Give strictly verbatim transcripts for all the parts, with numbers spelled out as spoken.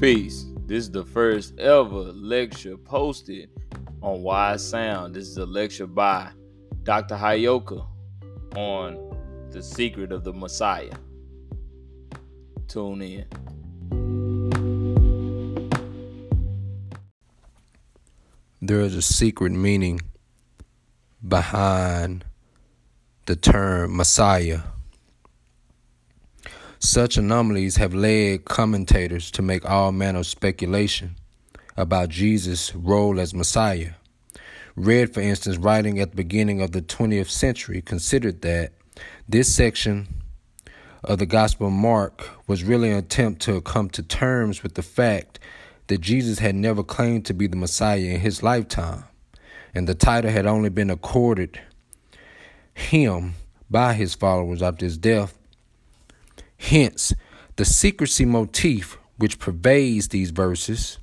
Peace. This is the first ever lecture posted on Wise Sound. This is a lecture by Doctor Heyoka on the secret of the Messiah. Tune in. There is a secret meaning behind the term Messiah. Such anomalies have led commentators to make all manner of speculation about Jesus' role as Messiah. Read, for instance, writing at the beginning of the twentieth century considered that this section of the Gospel of Mark was really an attempt to come to terms with the fact that Jesus had never claimed to be the Messiah in his lifetime, and the title had only been accorded him by his followers after his death. Hence, the secrecy motif which pervades these verses.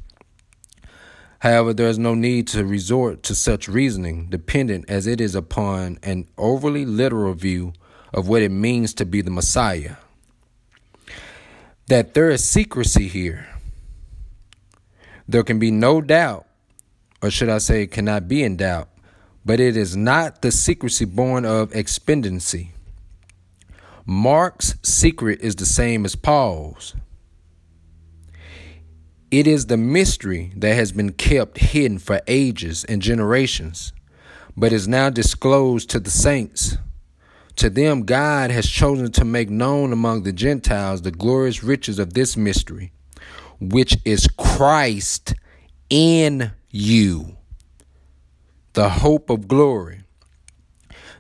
However, there is no need to resort to such reasoning, dependent as it is upon an overly literal view of what it means to be the Messiah. That there is secrecy here, there can be no doubt, or should I say it cannot be in doubt, but it is not the secrecy born of expectancy. Mark's secret is the same as Paul's. It is the mystery that has been kept hidden for ages and generations, but is now disclosed to the saints. To them, God has chosen to make known among the Gentiles the glorious riches of this mystery, which is Christ in you, the hope of glory.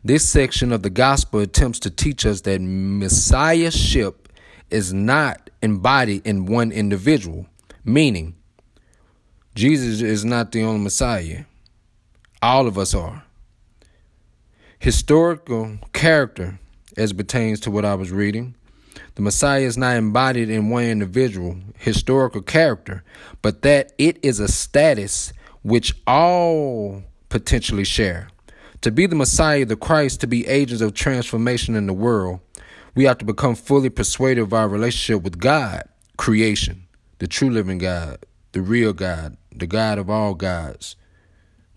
This section of the gospel attempts to teach us that messiahship is not embodied in one individual, meaning Jesus is not the only Messiah. All of us are. Historical character, as pertains to what I was reading, the Messiah is not embodied in one individual historical character, but that it is a status which all potentially share. To be the Messiah, the Christ, to be agents of transformation in the world, we have to become fully persuaded of our relationship with God, creation, the true living God, the real God, the God of all gods,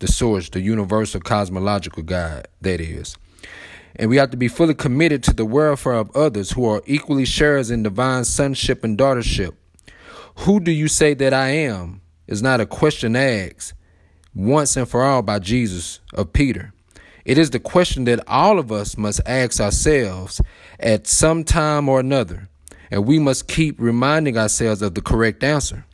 the source, the universal cosmological God, that is. And we have to be fully committed to the welfare of others who are equally sharers in divine sonship and daughtership. Who do you say that I am is not a question asked once and for all by Jesus of Peter. It is the question that all of us must ask ourselves at some time or another, and we must keep reminding ourselves of the correct answer.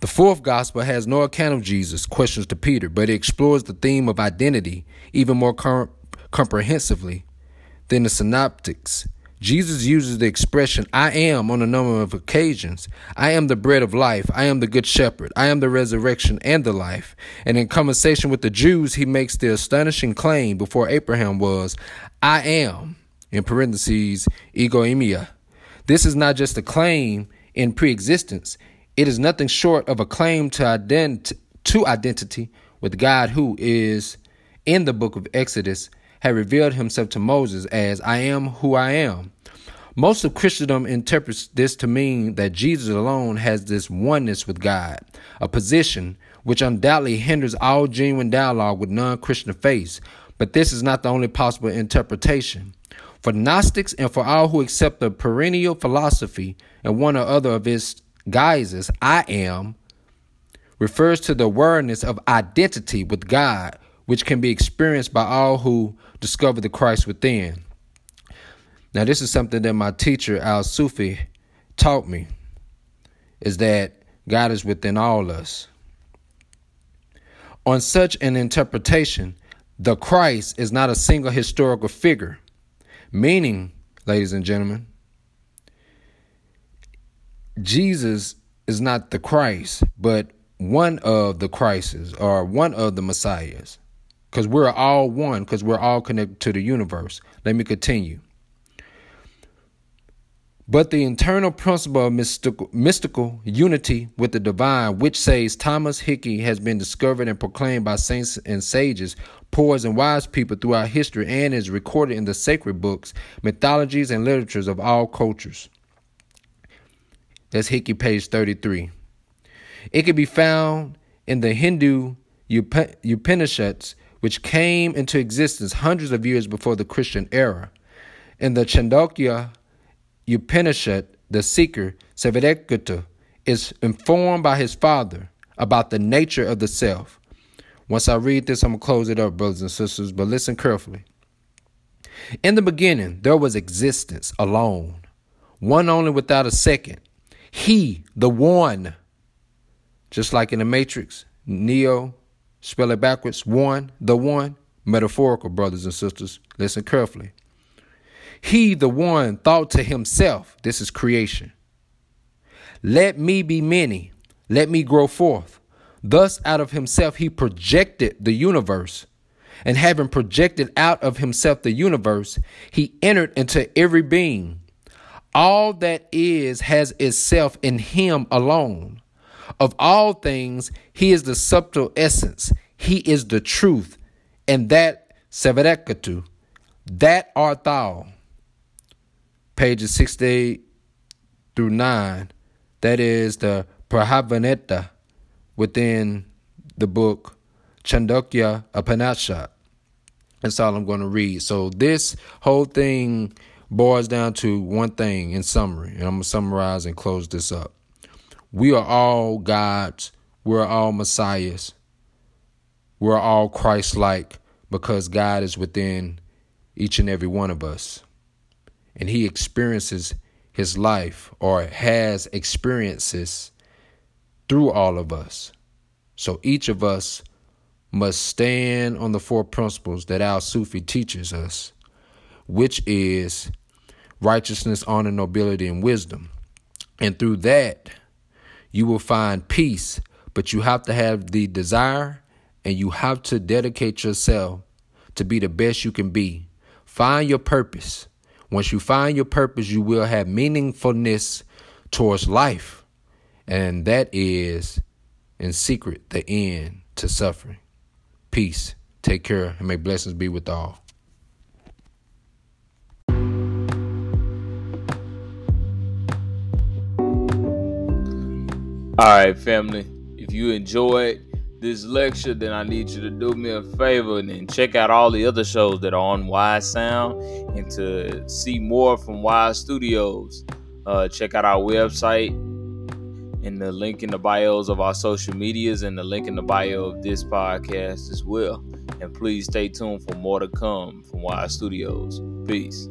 The fourth gospel has no account of Jesus' questions to Peter, but it explores the theme of identity even more current. comprehensively than the synoptics. Jesus uses the expression I am on a number of occasions. I am the bread of life. I am the good shepherd. I am the resurrection and the life. And in conversation with the Jews, he makes the astonishing claim before Abraham was, I am, in parentheses, egoimia. This is not just a claim in pre-existence. It is nothing short of a claim to, ident- to identity with God, who is in the book of Exodus had revealed himself to Moses as I am who I am. Most of Christendom interprets this to mean that Jesus alone has this oneness with God, a position which undoubtedly hinders all genuine dialogue with non-Christian faiths. But this is not the only possible interpretation. For Gnostics and for all who accept the perennial philosophy in one or other of its guises, I am refers to the awareness of identity with God, which can be experienced by all who discover the Christ within. Now, this is something that my teacher, Al-Sufi, taught me, is that God is within all us. On such an interpretation, the Christ is not a single historical figure, meaning, ladies and gentlemen, Jesus is not the Christ, but one of the Christs or one of the Messiahs. Because we're all one, because we're all connected to the universe. Let me continue. But the internal principle of mystical, mystical unity with the divine, which says Thomas Hickey has been discovered and proclaimed by saints and sages, poets and wise people throughout history, and is recorded in the sacred books, mythologies, and literatures of all cultures. That's Hickey, page thirty-three. It can be found in the Hindu Up- Upanishads, which came into existence hundreds of years before the Christian era. In the Chandogya Upanishad, the seeker, Sevedeketu, is informed by his father about the nature of the self. Once I read this, I'm going to close it up, brothers and sisters, but listen carefully. In the beginning, there was existence alone, one only without a second. He, the one, just like in the Matrix, Neo, spell it backwards, one, the one, metaphorical, brothers and sisters, listen carefully. He, the one, thought to himself, this is creation, let me be many, let me grow forth. Thus out of himself he projected the universe, and having projected out of himself the universe, he entered into every being. All that is has itself in him alone. Of all things, he is the subtle essence. He is the truth. And that, Sevedeketu, that art thou. Pages sixty-eight through nine. That is the Prahavaneta within the book Chandogya Upanishad. That's all I'm going to read. So this whole thing boils down to one thing in summary, and I'm going to summarize and close this up. We are all gods. We're all messiahs. We're all Christ-like because God is within each and every one of us. And he experiences his life, or has experiences, through all of us. So each of us must stand on the four principles that Al-Sufi teaches us, which is righteousness, honor, nobility, and wisdom. And through that, you will find peace, but you have to have the desire and you have to dedicate yourself to be the best you can be. Find your purpose. Once you find your purpose, you will have meaningfulness towards life. And that is, in secret, the end to suffering. Peace. Take care, and may blessings be with all. All right, family, if you enjoyed this lecture, then I need you to do me a favor and then check out all the other shows that are on Wise Sound. And to see more from Wise Studios, uh, check out our website and the link in the bios of our social medias and the link in the bio of this podcast as well. And please stay tuned for more to come from Wise Studios. Peace.